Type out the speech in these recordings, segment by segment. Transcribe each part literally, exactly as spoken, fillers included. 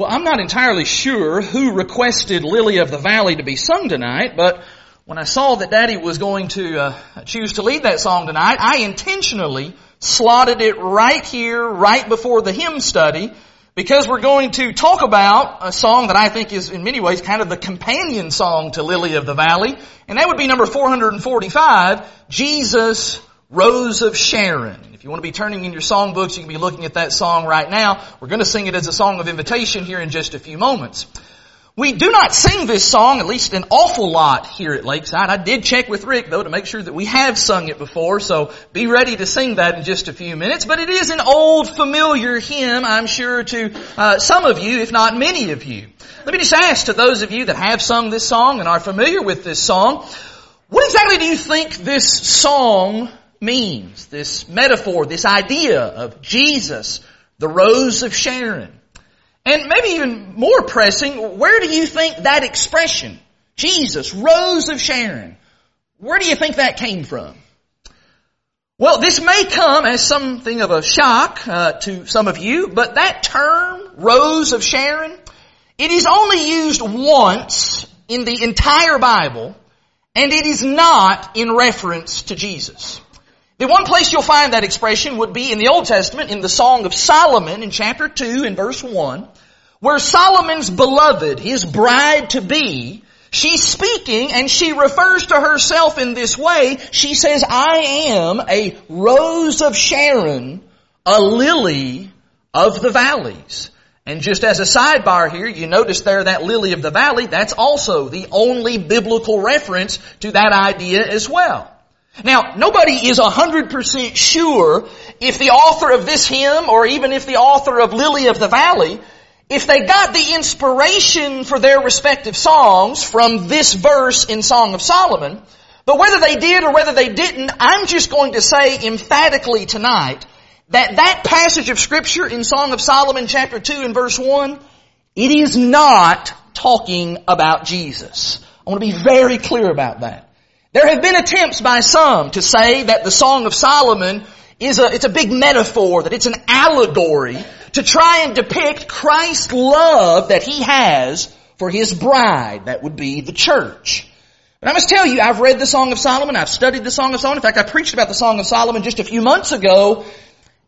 Well, I'm not entirely sure who requested Lily of the Valley to be sung tonight, but when I saw that Daddy was going to uh, choose to lead that song tonight, I intentionally slotted it right here, right before the hymn study, because we're going to talk about a song that I think is in many ways kind of the companion song to Lily of the Valley, and that would be number four forty-five, Jesus, Rose of Sharon. If you want to be turning in your songbooks, you can be looking at that song right now. We're going to sing it as a song of invitation here in just a few moments. We do not sing this song, at least an awful lot here at Lakeside. I did check with Rick, though, to make sure that we have sung it before, so be ready to sing that in just a few minutes. But it is an old, familiar hymn, I'm sure, to uh, some of you, if not many of you. Let me just ask to those of you that have sung this song and are familiar with this song, what exactly do you think this song means, this metaphor, this idea of Jesus, the Rose of Sharon? And maybe even more pressing, where do you think that expression, Jesus, Rose of Sharon, where do you think that came from? Well, this may come as something of a shock uh, to some of you, but that term, Rose of Sharon, it is only used once in the entire Bible, and it is not in reference to Jesus. The one place you'll find that expression would be in the Old Testament, in the Song of Solomon, in chapter two, in verse one, where Solomon's beloved, his bride-to-be, she's speaking and she refers to herself in this way. She says, I am a rose of Sharon, a lily of the valleys. And just as a sidebar here, you notice there that lily of the valley, that's also the only biblical reference to that idea as well. Now, nobody is one hundred percent sure if the author of this hymn or even if the author of Lily of the Valley, if they got the inspiration for their respective songs from this verse in Song of Solomon. But whether they did or whether they didn't, I'm just going to say emphatically tonight that that passage of Scripture in Song of Solomon chapter two and verse one, it is not talking about Jesus. I want to be very clear about that. There have been attempts by some to say that the Song of Solomon is a, it's a big metaphor, that it's an allegory to try and depict Christ's love that He has for His bride. That would be the church. But I must tell you, I've read the Song of Solomon, I've studied the Song of Solomon. In fact, I preached about the Song of Solomon just a few months ago.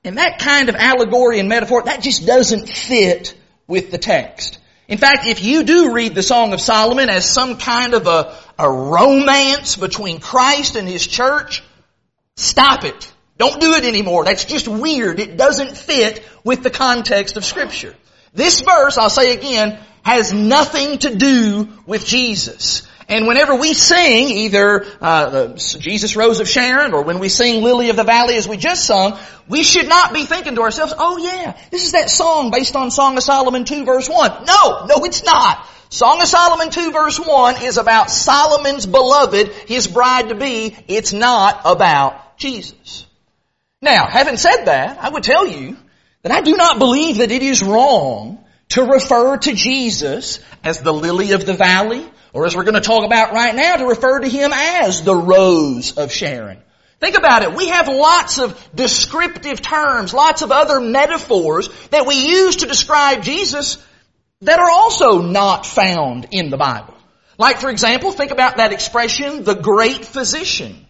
And that kind of allegory and metaphor, that just doesn't fit with the text. In fact, if you do read the Song of Solomon as some kind of a, a romance between Christ and His church, stop it. Don't do it anymore. That's just weird. It doesn't fit with the context of Scripture. This verse, I'll say again, has nothing to do with Jesus. And whenever we sing either uh, Jesus, Rose of Sharon, or when we sing Lily of the Valley as we just sung, we should not be thinking to ourselves, oh yeah, this is that song based on Song of Solomon two verse one. No, no it's not. Song of Solomon two verse one is about Solomon's beloved, his bride-to-be. It's not about Jesus. Now, having said that, I would tell you that I do not believe that it is wrong to refer to Jesus as the Lily of the Valley, or as we're going to talk about right now, to refer to Him as the Rose of Sharon. Think about it. We have lots of descriptive terms, lots of other metaphors that we use to describe Jesus that are also not found in the Bible. Like, for example, think about that expression, the great physician.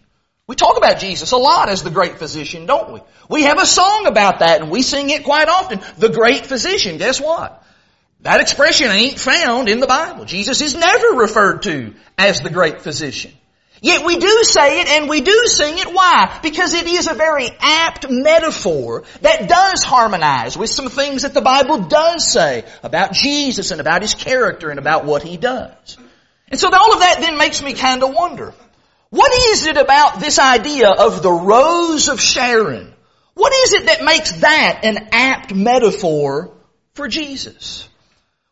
We talk about Jesus a lot as the great physician, don't we? We have a song about that, and we sing it quite often, the great physician. Guess what? That expression ain't found in the Bible. Jesus is never referred to as the great physician. Yet we do say it and we do sing it. Why? Because it is a very apt metaphor that does harmonize with some things that the Bible does say about Jesus and about His character and about what He does. And so all of that then makes me kind of wonder, what is it about this idea of the Rose of Sharon? What is it that makes that an apt metaphor for Jesus?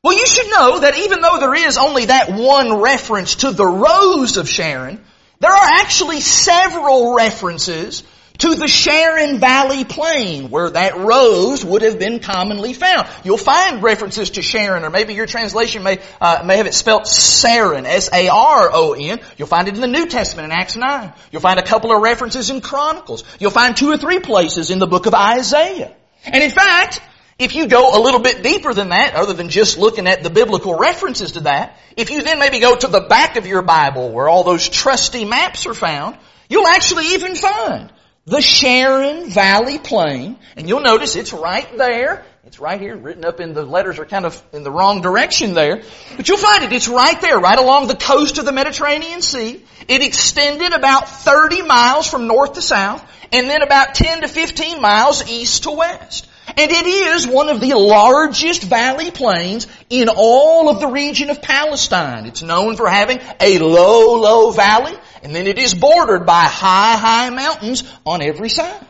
Well, you should know that even though there is only that one reference to the Rose of Sharon, there are actually several references to the Sharon Valley Plain where that rose would have been commonly found. You'll find references to Sharon, or maybe your translation may uh, may have it spelled Saron, S A R O N. You'll find it in the New Testament in Acts nine. You'll find a couple of references in Chronicles. You'll find two or three places in the book of Isaiah. And in fact, If you go a little bit deeper than that, other than just looking at the biblical references to that, if you then maybe go to the back of your Bible where all those trusty maps are found, you'll actually even find the Sharon Valley Plain. And you'll notice it's right there. It's right here, written up in the letters are kind of in the wrong direction there. But you'll find it. It's right there, right along the coast of the Mediterranean Sea. It extended about thirty miles from north to south, and then about ten to fifteen miles east to west. And it is one of the largest valley plains in all of the region of Palestine. It's known for having a low, low valley, and then it is bordered by high, high mountains on every side.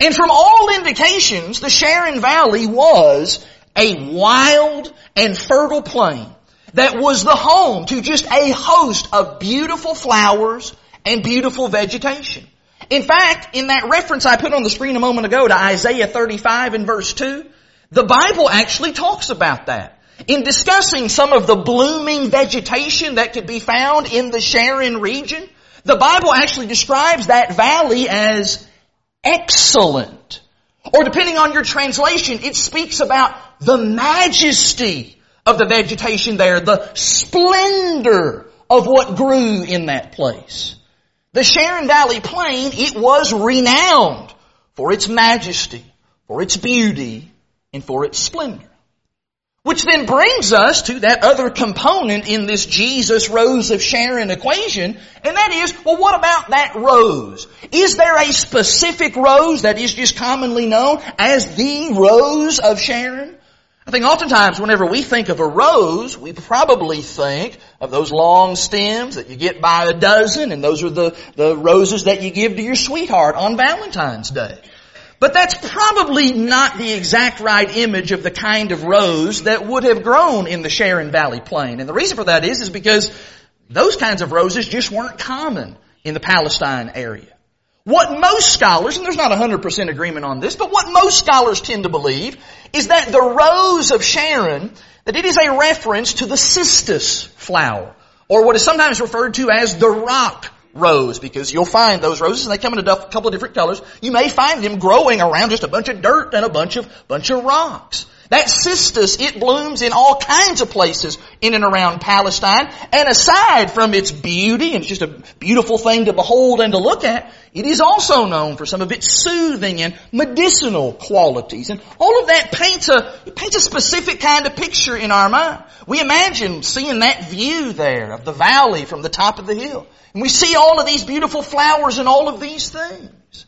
And from all indications, the Sharon Valley was a wild and fertile plain that was the home to just a host of beautiful flowers and beautiful vegetation. In fact, in that reference I put on the screen a moment ago to Isaiah thirty-five and verse two, the Bible actually talks about that. In discussing some of the blooming vegetation that could be found in the Sharon region, the Bible actually describes that valley as excellent. Or depending on your translation, it speaks about the majesty of the vegetation there, the splendor of what grew in that place. The Sharon Valley Plain, it was renowned for its majesty, for its beauty, and for its splendor. Which then brings us to that other component in this Jesus Rose of Sharon equation, and that is, well, what about that rose? Is there a specific rose that is just commonly known as the Rose of Sharon? I think oftentimes whenever we think of a rose, we probably think of those long stems that you get by a dozen, and those are the, the roses that you give to your sweetheart on Valentine's Day. But that's probably not the exact right image of the kind of rose that would have grown in the Sharon Valley Plain. And the reason for that is, is because those kinds of roses just weren't common in the Palestine area. What most scholars, and there's not one hundred percent agreement on this, but what most scholars tend to believe is that the Rose of Sharon, that it is a reference to the cistus flower, or what is sometimes referred to as the rock rose, because you'll find those roses, and they come in a couple of different colors. You may find them growing around just a bunch of dirt and a bunch of, bunch of rocks. That cistus, it blooms in all kinds of places in and around Palestine. And aside from its beauty, and it's just a beautiful thing to behold and to look at, it is also known for some of its soothing and medicinal qualities. And all of that paints a, it paints a specific kind of picture in our mind. We imagine seeing that view there of the valley from the top of the hill. And we see all of these beautiful flowers and all of these things.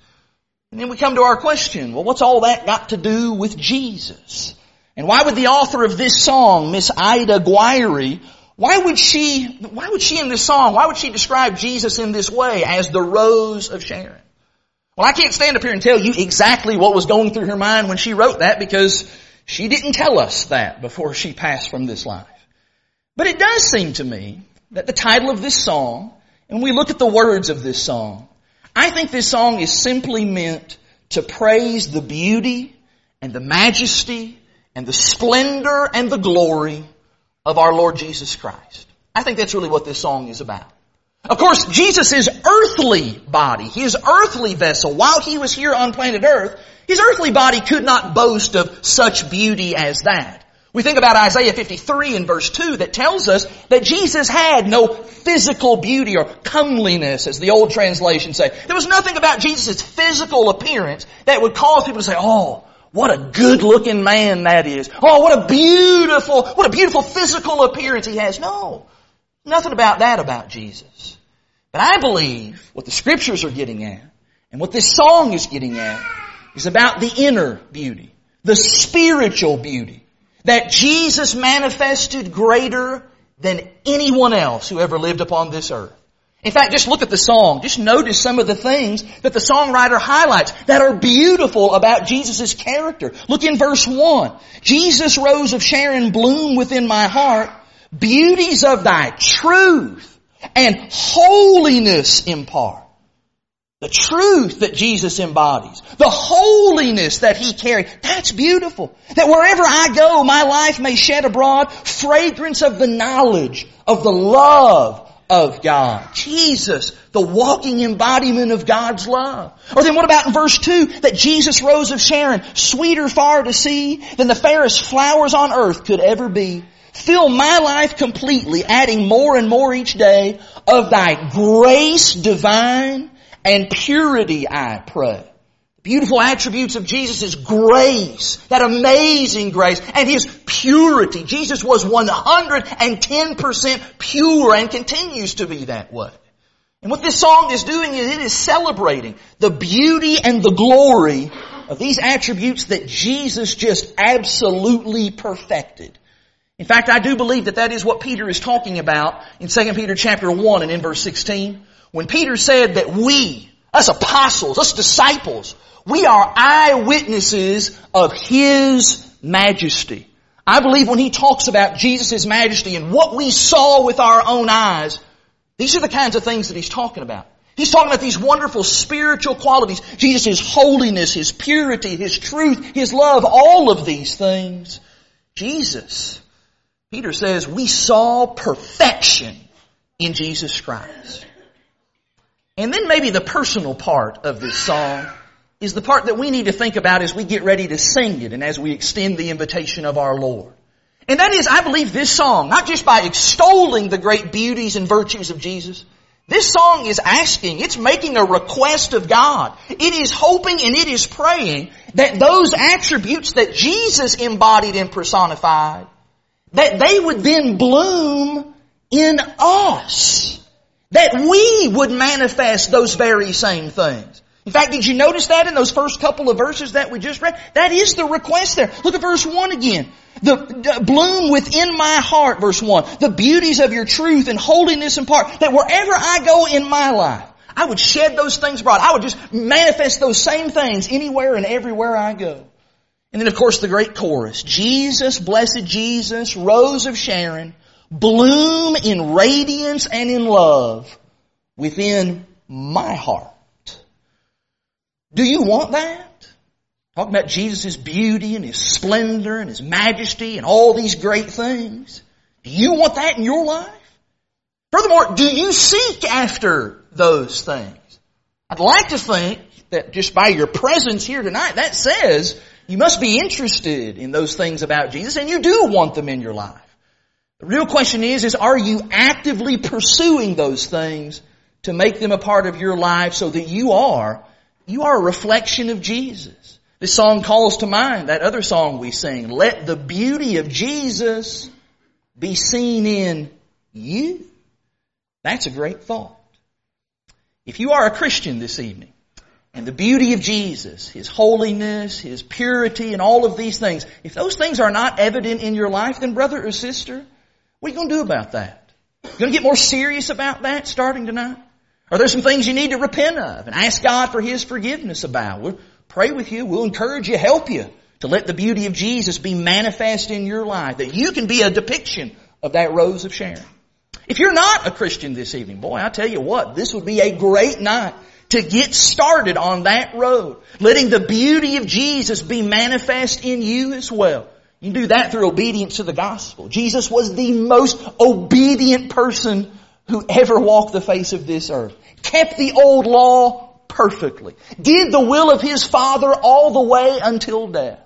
And then we come to our question, well, what's all that got to do with Jesus? And why would the author of this song, Miss Ida Guirey, why would she, why would she in this song, why would she describe Jesus in this way as the Rose of Sharon? Well, I can't stand up here and tell you exactly what was going through her mind when she wrote that, because she didn't tell us that before she passed from this life. But it does seem to me that the title of this song, and we look at the words of this song, I think this song is simply meant to praise the beauty and the majesty and the splendor and the glory of our Lord Jesus Christ. I think that's really what this song is about. Of course, Jesus' earthly body, his earthly vessel, while he was here on planet Earth, his earthly body could not boast of such beauty as that. We think about Isaiah fifty-three in verse two that tells us that Jesus had no physical beauty or comeliness, as the old translations say. There was nothing about Jesus' physical appearance that would cause people to say, oh, what a good-looking man that is. Oh, what a beautiful, what a beautiful physical appearance he has. No, nothing about that about Jesus. But I believe what the Scriptures are getting at, and what this song is getting at, is about the inner beauty, the spiritual beauty, that Jesus manifested greater than anyone else who ever lived upon this earth. In fact, just look at the song. Just notice some of the things that the songwriter highlights that are beautiful about Jesus' character. Look in verse one. Jesus, Rose of Sharon, bloom within my heart. Beauties of thy truth and holiness impart. The truth that Jesus embodies. The holiness that he carries. That's beautiful. That wherever I go, my life may shed abroad fragrance of the knowledge of the love of God. Jesus, the walking embodiment of God's love. Or then what about in verse two, that Jesus rose of Sharon, sweeter far to see than the fairest flowers on earth could ever be. Fill my life completely, adding more and more each day of thy grace divine and purity, I pray. Beautiful attributes of Jesus is grace, that amazing grace, and His purity. Jesus was one hundred ten percent pure and continues to be that way. And what this song is doing is it is celebrating the beauty and the glory of these attributes that Jesus just absolutely perfected. In fact, I do believe that that is what Peter is talking about in Second Peter chapter one and in verse sixteen. When Peter said that we, us apostles, us disciples, we are eyewitnesses of His majesty. I believe when he talks about Jesus' majesty and what we saw with our own eyes, these are the kinds of things that he's talking about. He's talking about these wonderful spiritual qualities. Jesus' holiness, His purity, His truth, His love, all of these things. Jesus, Peter says, we saw perfection in Jesus Christ. And then maybe the personal part of this song is the part that we need to think about as we get ready to sing it and as we extend the invitation of our Lord. And that is, I believe this song, not just by extolling the great beauties and virtues of Jesus, this song is asking, it's making a request of God. It is hoping and it is praying that those attributes that Jesus embodied and personified, that they would then bloom in us. That we would manifest those very same things. In fact, did you notice that in those first couple of verses that we just read? That is the request there. Look at verse one again. The, the bloom within my heart, verse one. The beauties of your truth and holiness and part. That wherever I go in my life, I would shed those things abroad. I would just manifest those same things anywhere and everywhere I go. And then, of course, the great chorus. Jesus, blessed Jesus, Rose of Sharon, bloom in radiance and in love within my heart. Do you want that? Talking about Jesus' beauty and His splendor and His majesty and all these great things. Do you want that in your life? Furthermore, do you seek after those things? I'd like to think that just by your presence here tonight, that says you must be interested in those things about Jesus and you do want them in your life. The real question is, is are you actively pursuing those things to make them a part of your life so that you are, you are a reflection of Jesus? This song calls to mind that other song we sing, let the beauty of Jesus be seen in you. That's a great thought. If you are a Christian this evening, and the beauty of Jesus, His holiness, His purity, and all of these things, if those things are not evident in your life, then brother or sister, what are you going to do about that? You going to get more serious about that starting tonight? Are there some things you need to repent of and ask God for His forgiveness about? We'll pray with you. We'll encourage you, help you to let the beauty of Jesus be manifest in your life, that you can be a depiction of that Rose of Sharon. If you're not a Christian this evening, boy, I tell you what, this would be a great night to get started on that road, letting the beauty of Jesus be manifest in you as well. You do that through obedience to the gospel. Jesus was the most obedient person who ever walked the face of this earth. Kept the old law perfectly. Did the will of His Father all the way until death.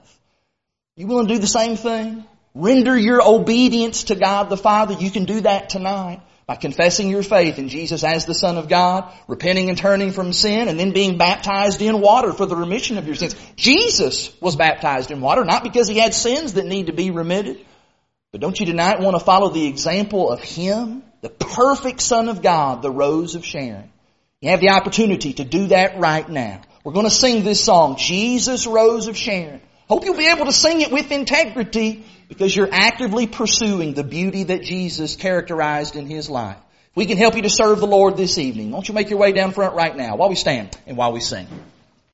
You willing to do the same thing? Render your obedience to God the Father. You can do that tonight by confessing your faith in Jesus as the Son of God, repenting and turning from sin, and then being baptized in water for the remission of your sins. Jesus was baptized in water, not because He had sins that need to be remitted, but don't you tonight want to follow the example of Him, the perfect Son of God, the Rose of Sharon? You have the opportunity to do that right now. We're going to sing this song, Jesus, Rose of Sharon. Hope you'll be able to sing it with integrity because you're actively pursuing the beauty that Jesus characterized in His life. We can help you to serve the Lord this evening. Won't you make your way down front right now while we stand and while we sing?